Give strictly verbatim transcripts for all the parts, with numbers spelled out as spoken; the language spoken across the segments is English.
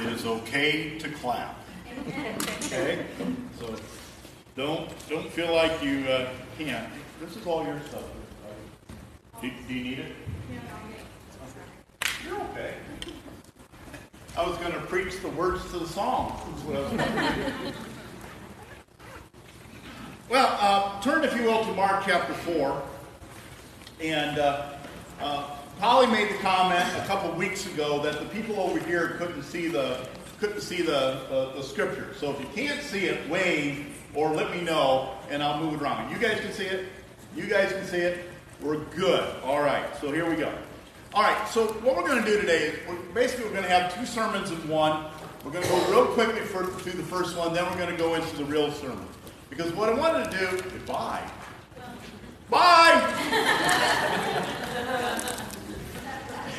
It is okay to clap. Okay? So don't don't feel like you uh, can't. This is all your stuff. Right? Do, do you need it? You're okay. I was going to preach the words to the song. That's what I was going to do. Well, uh, turn, if you will, to Mark chapter four. And uh, uh, Polly made the comment a couple weeks ago that the people over here couldn't see the couldn't see the, the, the scripture. So if you can't see it, wave or let me know, and I'll move it around. You guys can see it. You guys can see it. We're good. All right. So here we go. All right. So what we're going to do today is we're, basically we're going to have two sermons in one. We're going to go real quickly for, through the first one, then we're going to go into the real sermon. Because what I wanted to do, goodbye. Bye!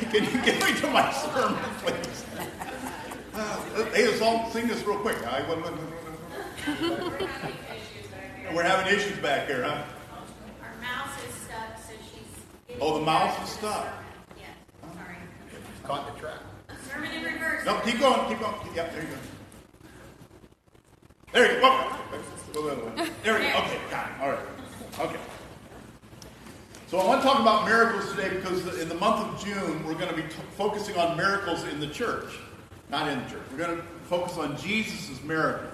Can you get me to my sermon, please? Uh, hey, let's all sing this real quick. Right? We're having issues back here, huh? Our mouse is stuck, so she's... Oh, the mouse is stuck. Yes, yeah. Sorry. She's caught the track. Sermon in reverse. No, keep going, keep going. Keep, yeah, there you go. There you go. Go the other way. There we go. Okay, got it. All right. Okay. So I want to talk about miracles today because in the month of June, we're going to be t- focusing on miracles in the church. Not in the church. We're going to focus on Jesus' miracles.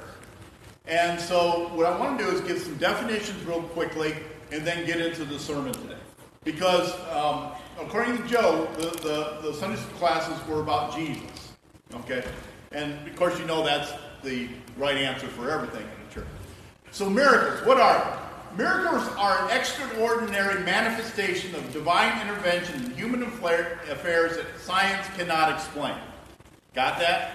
And so what I want to do is give some definitions real quickly and then get into the sermon today. Because um, according to Joe, the, the, the Sunday school classes were about Jesus. Okay? And of course you know that's the right answer for everything in the church. So miracles, what are they? Miracles are an extraordinary manifestation of divine intervention in human affairs that science cannot explain. Got that?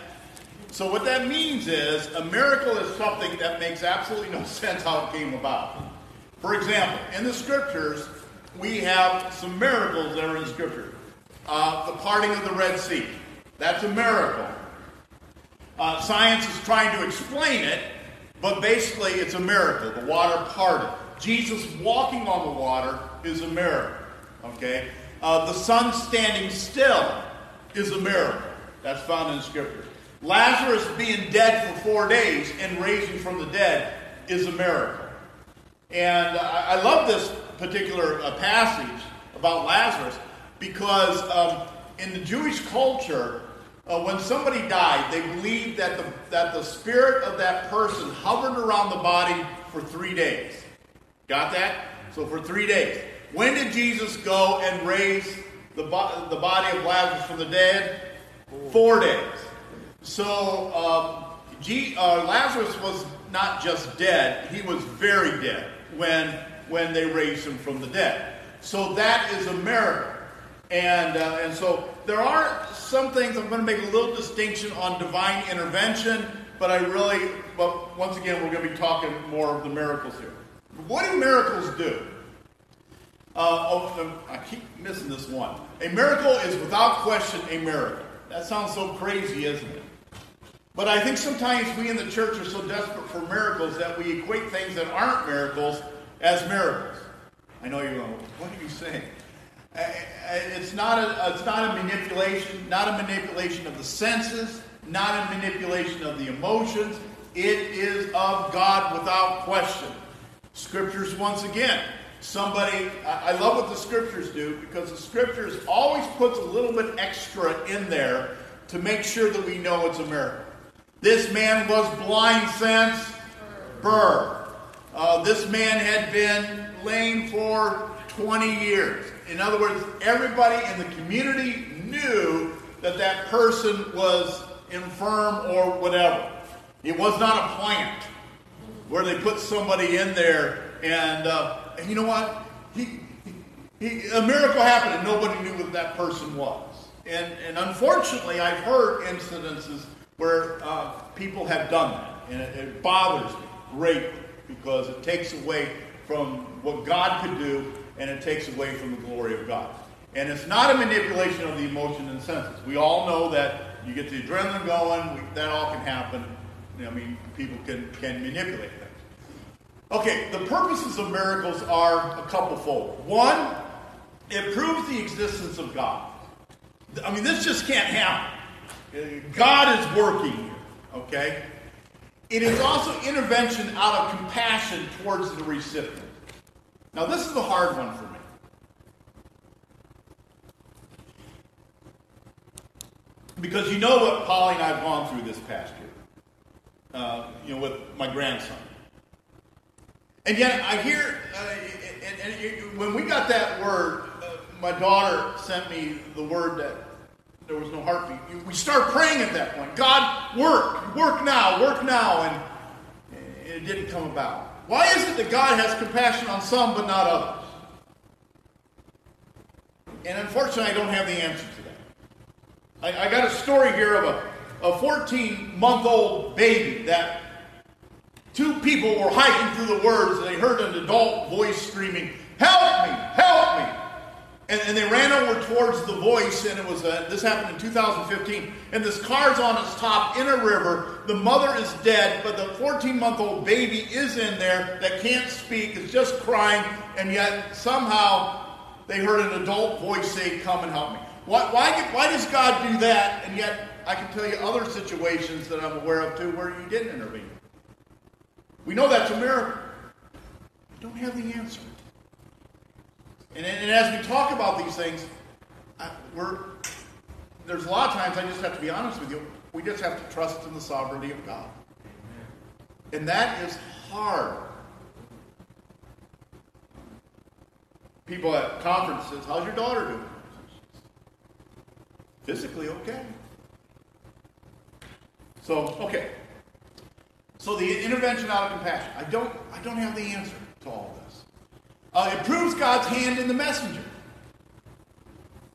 So what that means is a miracle is something that makes absolutely no sense how it came about. For example, in the scriptures, we have some miracles that are in the scripture. Uh, the parting of the Red Sea. That's a miracle. Uh, science is trying to explain it, but basically it's a miracle. The water parted. Jesus walking on the water is a miracle, okay? Uh, the sun standing still is a miracle. That's found in Scripture. Lazarus being dead for four days and raising from the dead is a miracle. And I, I love this particular uh, passage about Lazarus because um, in the Jewish culture, uh, when somebody died, they believed that the, that the spirit of that person hovered around the body for three days. Got that? So for three days. When did Jesus go and raise the, bo- the body of Lazarus from the dead? Four days. So um, G- uh, Lazarus was not just dead. He was very dead when, when they raised him from the dead. So that is a miracle. And, uh, and so there are some things. I'm going to make a little distinction on divine intervention. But I really, but once again, we're going to be talking more of the miracles here. What do miracles do? Uh, oh, I keep missing this one. A miracle is without question a miracle. That sounds so crazy, isn't it? But I think sometimes we in the church are so desperate for miracles that we equate things that aren't miracles as miracles. I know you're going, what are you saying? It's not a, it's not a manipulation, not a manipulation of the senses, not a manipulation of the emotions. It is of God without question. Scriptures, once again, somebody, I love what the Scriptures do because the Scriptures always puts a little bit extra in there to make sure that we know it's a miracle. This man was blind since birth. Uh, this man had been lame for twenty years. In other words, everybody in the community knew that that person was infirm or whatever. It was not a plant where they put somebody in there, and uh, you know what? He, he, a miracle happened, and nobody knew what that person was. And, and unfortunately, I've heard incidences where uh, people have done that, and it, it bothers me greatly because it takes away from what God could do, and it takes away from the glory of God. And it's not a manipulation of the emotion and senses. We all know that you get the adrenaline going, we, that all can happen. I mean, people can, can manipulate things. Okay, the purposes of miracles are a couple-fold. One, it proves the existence of God. I mean, this just can't happen. God is working here, okay? It is also intervention out of compassion towards the recipient. Now, this is the hard one for me. Because you know what Polly and I have gone through this past year. Uh, you know, with my grandson. And yet, I hear, uh, and, and it, when we got that word, uh, my daughter sent me the word that there was no heartbeat. We start praying at that point. God, work, work now, work now, and it didn't come about. Why is it that God has compassion on some but not others? And unfortunately, I don't have the answer to that. I, I got a story here of a a fourteen-month-old baby that two people were hiking through the woods and they heard an adult voice screaming, "Help me! Help me!" And, and they ran over towards the voice, and it was a, this happened in two thousand fifteen, and this car's on its top in a river. The mother is dead, but the fourteen-month-old baby is in there that can't speak, is just crying, and yet somehow they heard an adult voice say, "Come and help me." Why, why, why does God do that, and yet I can tell you other situations that I'm aware of, too, where you didn't intervene? We know that's a miracle. We don't have the answer. And, and as we talk about these things, I, we're, there's a lot of times I just have to be honest with you, we just have to trust in the sovereignty of God. Amen. And that is hard. People at conferences, "How's your daughter doing?" "Physically okay." So, okay. So the intervention out of compassion. I don't I don't have the answer to all of this. Uh, it proves God's hand in the messenger.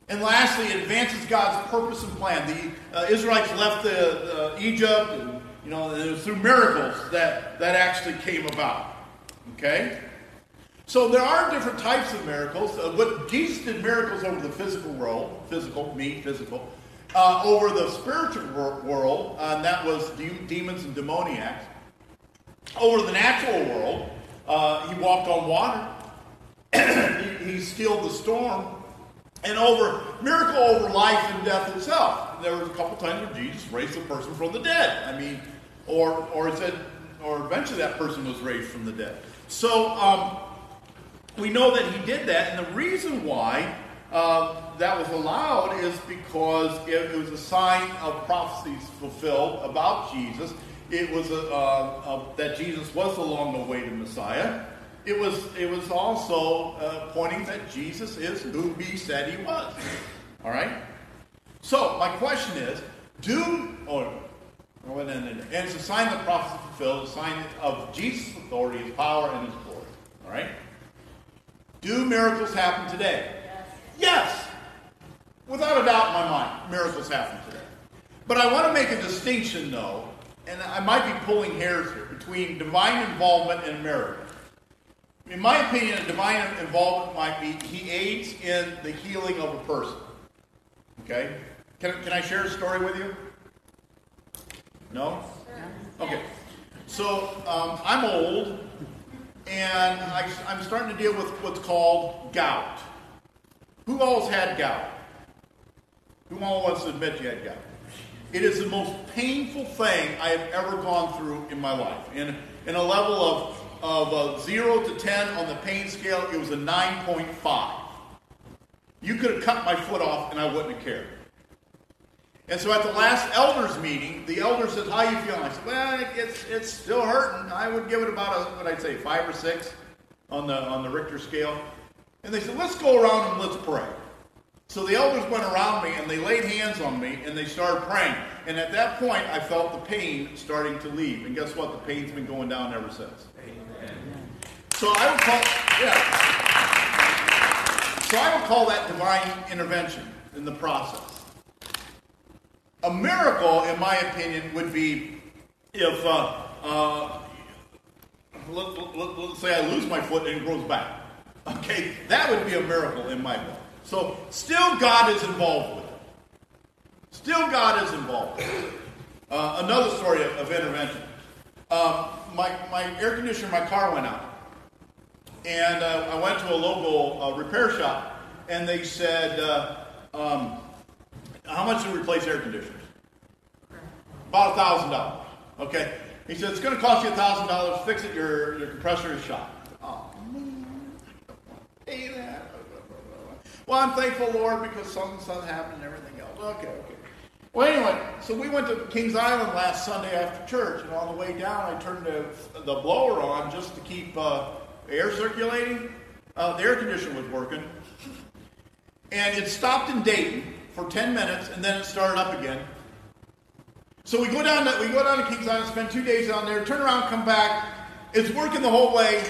And lastly, it advances God's purpose and plan. The uh, Israelites left the, uh, Egypt, and you know, it was through miracles that, that actually came about. Okay? So there are different types of miracles. Uh, what Jesus did miracles over the physical world, physical, me, physical, Uh, over the spiritual world, uh, and that was de- demons and demoniacs. Over the natural world, uh, he walked on water. he, he stilled the storm. And over miracle over life and death itself. And there was a couple times where Jesus raised a person from the dead. I mean, or or said, or eventually that person was raised from the dead. So um, we know that he did that, and the reason why Uh, that was allowed is because it, it was a sign of prophecies fulfilled about Jesus. It was a, uh, a, that Jesus was along the way to Messiah. It was it was also uh, pointing that Jesus is who he said he was. All right. So my question is, do or oh, and, and, and it's a sign that prophecy fulfilled, a sign of Jesus' authority, his power, and his glory. All right. Do miracles happen today? Yes, without a doubt in my mind, miracles happen today. But I want to make a distinction, though, and I might be pulling hairs here, between divine involvement and miracle. In my opinion, a divine involvement might be he aids in the healing of a person. Okay? Can, can I share a story with you? No? Okay. So, um, I'm old, and I, I'm starting to deal with what's called gout. Who all's had gout? Who all wants to admit you had gout? It is the most painful thing I have ever gone through in my life. In, in a level of, of a zero to ten on the pain scale, it was a nine point five. You could have cut my foot off and I wouldn't have cared. And so at the last elders meeting, the elder said, "How you feeling?" I said, "Well, it's it's still hurting. I would give it about, a, what I'd say, five or six on the on the Richter scale." And they said, "Let's go around and let's pray." So the elders went around me, and they laid hands on me, and they started praying. And at that point, I felt the pain starting to leave. And guess what? The pain's been going down ever since. Amen. So I would call, yeah. So I would call that divine intervention in the process. A miracle, in my opinion, would be if, uh, uh, let, let, let's say I lose my foot and it grows back. Okay, that would be a miracle in my book. So, still God is involved with it. Still God is involved with it. Uh, another story of, of intervention. Uh, my, my air conditioner, my car went out. And uh, I went to a local uh, repair shop, and they said, uh, um, "How much do we replace air conditioners?" About a thousand dollars. Okay? He said, it's going to cost you a thousand dollars. Fix it. Your, your compressor is shot. Oh, man. I don't want to pay that. Well, I'm thankful, Lord, because something, something happened and everything else. Okay, okay. Well, anyway, so we went to Kings Island last Sunday after church, and on the way down, I turned the, the blower on just to keep uh, air circulating. Uh, the air conditioner was working. And it stopped in Dayton for ten minutes, and then it started up again. So we go down to, we go down to Kings Island, spend two days down there, turn around, come back. It's working the whole way,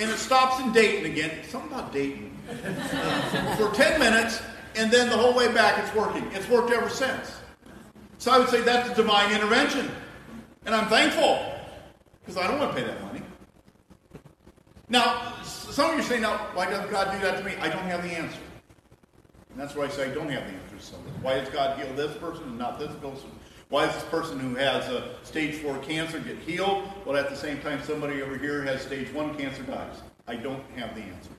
and it stops in Dayton again. Something about Dayton. Uh, for ten minutes, and then the whole way back it's working. It's worked ever since. So I would say that's a divine intervention. And I'm thankful, because I don't want to pay that money. Now, some of you say, now, why doesn't God do that to me? I don't have the answer. And that's why I say I don't have the answer to some of it. Why does God heal this person and not this person? Why is this person who has a stage four cancer get healed, while at the same time somebody over here has stage one cancer dies? I don't have the answer.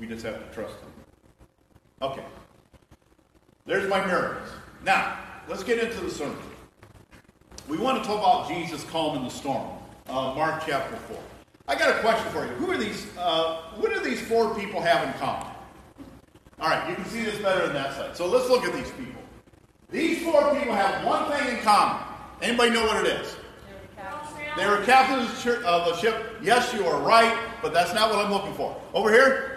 We just have to trust them. Okay. There's my miracles. Now, let's get into the sermon. We want to talk about Jesus calming the storm. Uh, Mark chapter four. I got a question for you. Who are these, uh, what do these four people have in common? All right, you can see this better than that side. So let's look at these people. These four people have one thing in common. Anybody know what it is? They were captains of a ship. Yes, you are right, but that's not what I'm looking for. Over here?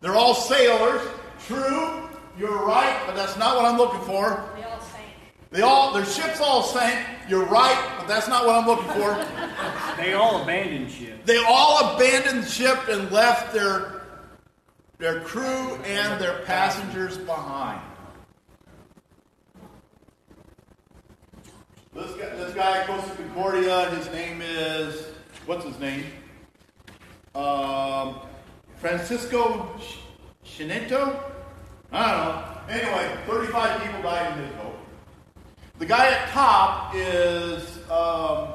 They're all sailors. True, you're right, but that's not what I'm looking for. They all sank. They all, their ships all sank. You're right, but that's not what I'm looking for. They all abandoned ship. They all abandoned ship and left their their crew and their passengers behind. This guy, this guy at Costa Concordia, his name is, what's his name? Um... Francisco Chineto? I don't know. Anyway, thirty-five people died in his boat. The guy at top is um,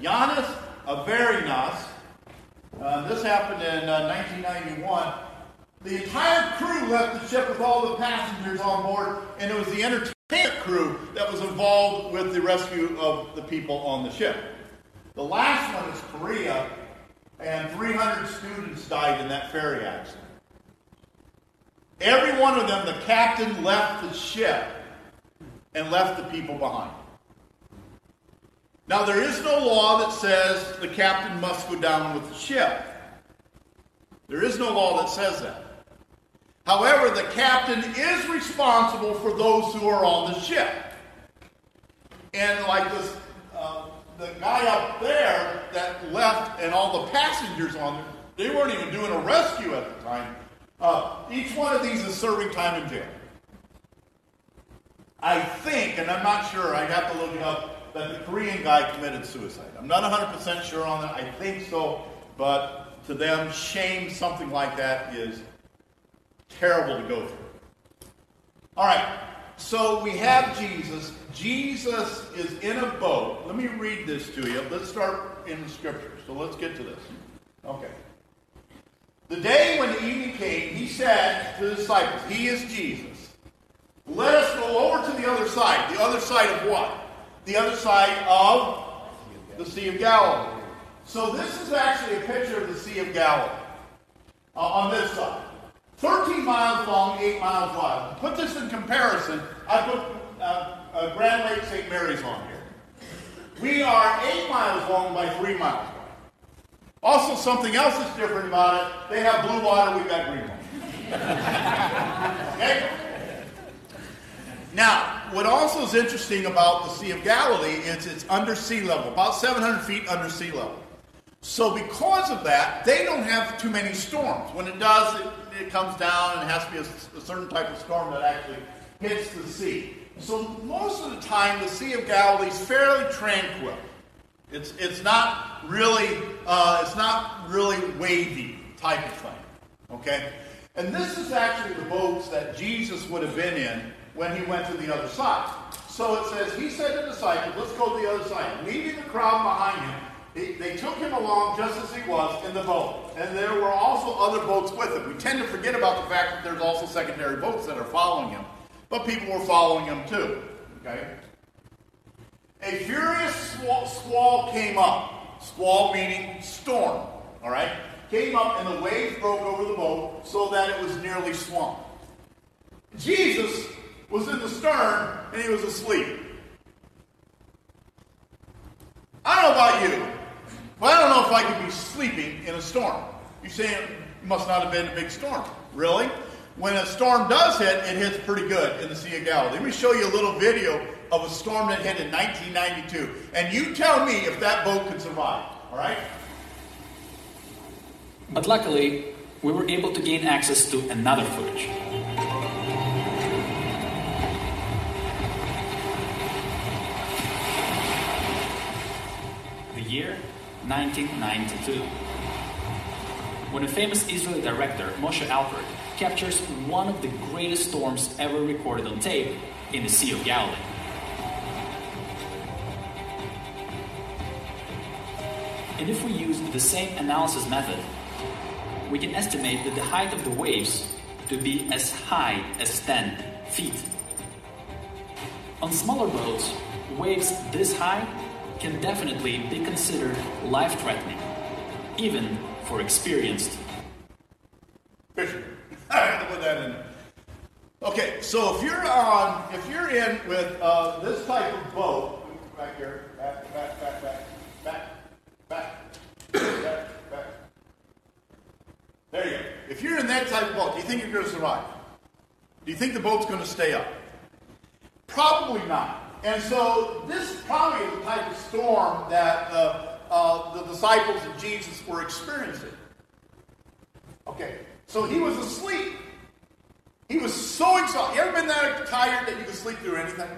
Giannis Averinas. Uh, this happened in uh, nineteen ninety-one. The entire crew left the ship with all the passengers on board, and it was the entertainment crew that was involved with the rescue of the people on the ship. The last one is Korea. And three hundred students died in that ferry accident. Every one of them, the captain left the ship and left the people behind. Now, there is no law that says the captain must go down with the ship. There is no law that says that. However, the captain is responsible for those who are on the ship. And like this... Uh, The guy up there that left and all the passengers on there, they weren't even doing a rescue at the time. Uh, each one of these is serving time in jail. I think, and I'm not sure, I'd have to look it up, that the Korean guy committed suicide. I'm not one hundred percent sure on that. I think so, but to them, shame, something like that is terrible to go through. All right, so we have Jesus. Jesus is in a boat. Let me read this to you. Let's start in the scripture. So let's get to this. Okay. The day when the evening came, he said to the disciples, he is Jesus. Let us go over to the other side. The other side of what? The other side of the Sea of Galilee. So this is actually a picture of the Sea of Galilee uh, on this side. thirteen miles long, eight miles wide. Put this in comparison. I put... Uh, Uh, Grand Lake Saint Mary's on here. We are eight miles long by three miles wide. Also, something else that's different about it, they have blue water, we've got green water. Okay? Now, what also is interesting about the Sea of Galilee is it's under sea level, about seven hundred feet under sea level. So because of that, they don't have too many storms. When it does, it, it comes down and it has to be a, a certain type of storm that actually hits the sea. So most of the time, the Sea of Galilee is fairly tranquil. It's it's not really uh, it's not really wavy type of thing, okay. And this is actually the boats that Jesus would have been in when he went to the other side. So it says he said to the disciples, "Let's go to the other side." Leaving the crowd behind him, they, they took him along just as he was in the boat, and there were also other boats with him. We tend to forget about the fact that there's also secondary boats that are following him. But people were following him too. Okay? A furious squall came up. Squall meaning storm, all right? Came up and the waves broke over the boat so that it was nearly swamped. Jesus was in the stern and he was asleep. I don't know about you, but I don't know if I could be sleeping in a storm. You say it must not have been a big storm. Really? When a storm does hit, it hits pretty good in the Sea of Galilee. Let me show you a little video of a storm that hit in nineteen ninety-two. And you tell me if that boat could survive. All right? But luckily, we were able to gain access to another footage. The year nineteen ninety-two. When a famous Israeli director, Moshe Albert, captures one of the greatest storms ever recorded on tape in the Sea of Galilee. And if we use the same analysis method, we can estimate that the height of the waves to be as high as ten feet. On smaller boats, waves this high can definitely be considered life-threatening, even for experienced fishermen. I had to put that in there. Okay, so if you're on, if you're in with uh, this type of boat, back here, back, back, back, back, back, back, back, back. There you go. If you're in that type of boat, do you think you're going to survive? Do you think the boat's going to stay up? Probably not. And so this probably is the type of storm that uh, uh, the disciples of Jesus were experiencing. Okay. So he was asleep. He was so exhausted. You ever been that tired that you could sleep through anything?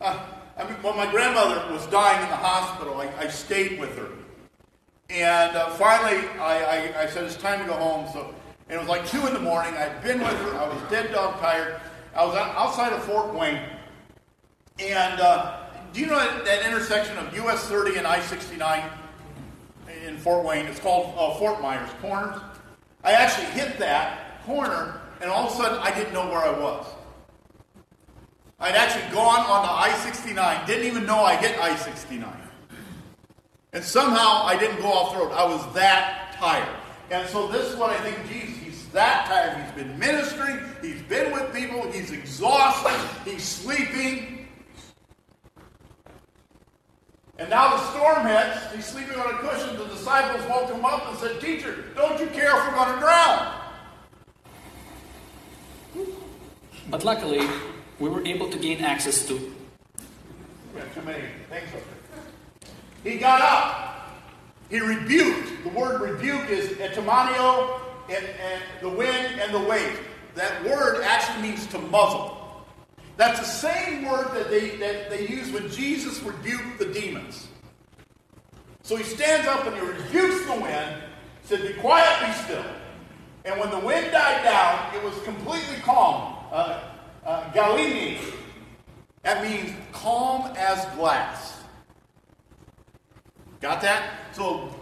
Uh, I mean, when my grandmother was dying in the hospital, I, I stayed with her. And uh, finally, I, I, I said, it's time to go home. So, and it was like two in the morning. I'd been with her. I was dead dog tired. I was outside of Fort Wayne. And uh, do you know that, that intersection of U S thirty and I sixty-nine? In Fort Wayne. It's called uh, Fort Myers Corners. I actually hit that corner, and all of a sudden, I didn't know where I was. I'd actually gone on the I sixty-nine, didn't even know I hit I sixty-nine. And somehow, I didn't go off the road. I was that tired. And so this is what I think Jesus, he's that tired. He's been ministering. He's been with people. He's exhausted. He's sleeping. And now the storm hits, he's sleeping on a cushion. The disciples woke him up and said, Teacher, don't you care if we're going to drown? But luckily, we were able to gain access to... We got too many things up there. He got up. He rebuked. The word rebuke is etamanio, and, and the wind and the waves. That word actually means to muzzle. That's the same word that they that they used when Jesus rebuked the demons. So he stands up and he rebukes the wind, said, be quiet, be still. And when the wind died down, it was completely calm. Uh, uh, Galini. That means calm as glass. Got that? So,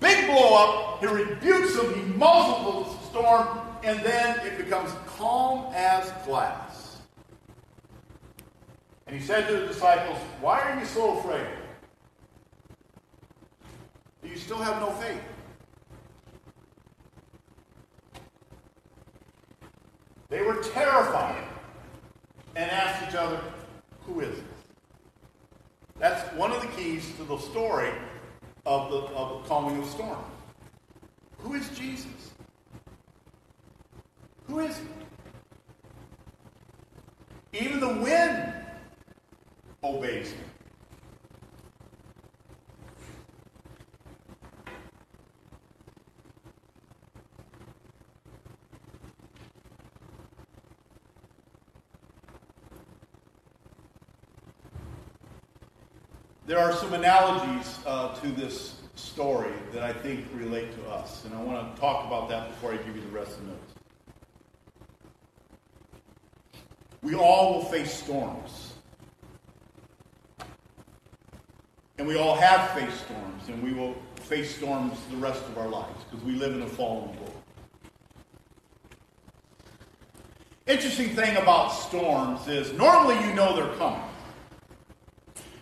big blow up, he rebukes them, he muzzles the storm, and then it becomes calm as glass. And he said to the disciples, why are you so afraid? Do you still have no faith? They were terrified and asked each other, who is this? That's one of the keys to the story of the, of the calming of the storm. Who is Jesus? Who is he? Even the wind obeys him. There are some analogies uh, to this story that I think relate to us, and I want to talk about that before I give you the rest of the notes. We all will face storms. And we all have faced storms, and we will face storms the rest of our lives because we live in a fallen world. Interesting thing about storms is normally you know they're coming.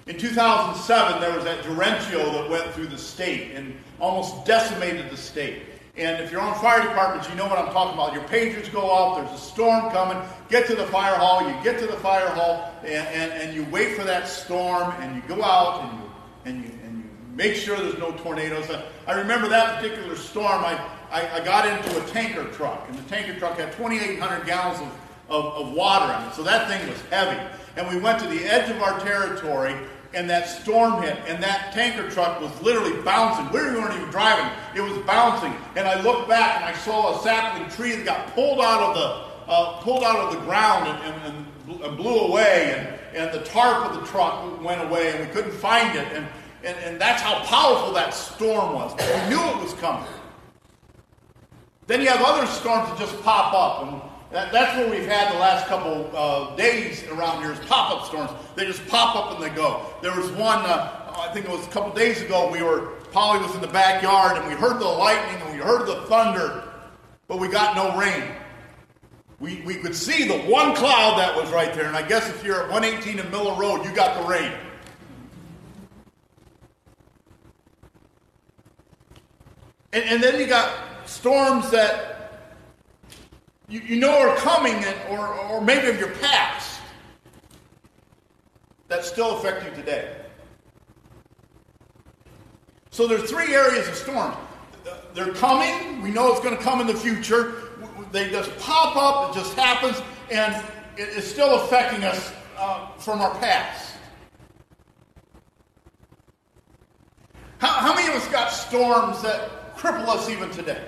In two thousand seven, there was that derecho that went through the state and almost decimated the state. And if you're on fire departments, you know what I'm talking about. Your pagers go off, there's a storm coming, get to the fire hall, you get to the fire hall, and, and, and you wait for that storm, and you go out, and you, and you, and you make sure there's no tornadoes. I, I remember that particular storm, I, I, I got into a tanker truck, and the tanker truck had twenty-eight hundred gallons of, of, of water in it, so that thing was heavy. And we went to the edge of our territory, and that storm hit, and that tanker truck was literally bouncing. We weren't even driving. It was bouncing. And I looked back, and I saw a sapling tree that got pulled out of the uh, pulled out of the ground and, and, and blew away, and, and the tarp of the truck went away, and we couldn't find it. And, and, and that's how powerful that storm was. But we knew it was coming. Then you have other storms that just pop up, and That, that's what we've had the last couple uh, days around here is pop-up storms. They just pop up and they go. There was one, uh, I think it was a couple days ago, we were, Polly was in the backyard, and we heard the lightning and we heard the thunder, but we got no rain. We we could see the one cloud that was right there, and I guess if you're at one eighteen and Miller Road, you got the rain. And, and then you got storms that You, you know are coming, and, or, or maybe of your past, that still affect you today. So there's three areas of storms. They're coming. We know it's going to come in the future. They just pop up. It just happens, and it is still affecting us uh, from our past. How, how many of us got storms that cripple us even today?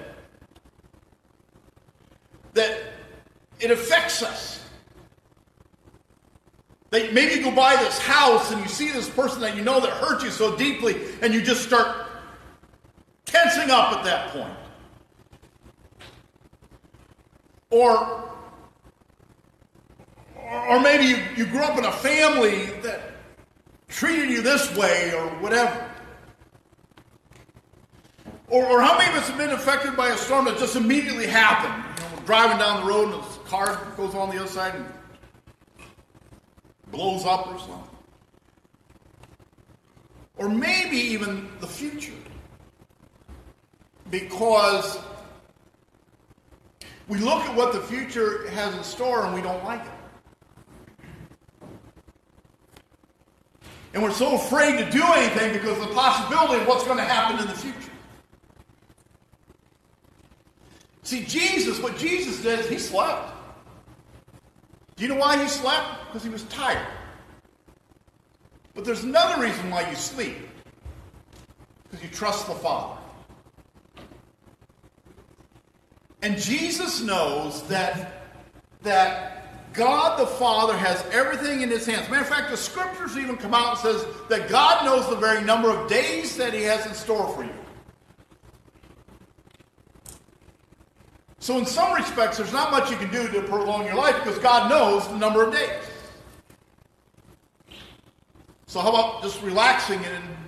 That it affects us. That maybe you go by this house and you see this person that you know that hurt you so deeply, and you just start tensing up at that point. Or, or maybe you, you grew up in a family that treated you this way or whatever. Or, or how many of us have been affected by a storm that just immediately happened? Driving down the road and this car goes on the other side and blows up or something. Or maybe even the future. Because we look at what the future has in store and we don't like it. And we're so afraid to do anything because of the possibility of what's going to happen in the future. See, Jesus, what Jesus did is he slept. Do you know why he slept? Because he was tired. But there's another reason why you sleep. Because you trust the Father. And Jesus knows that, that God the Father has everything in his hands. As a matter of fact, the scriptures even come out and says that God knows the very number of days that he has in store for you. So in some respects, there's not much you can do to prolong your life because God knows the number of days. So how about just relaxing and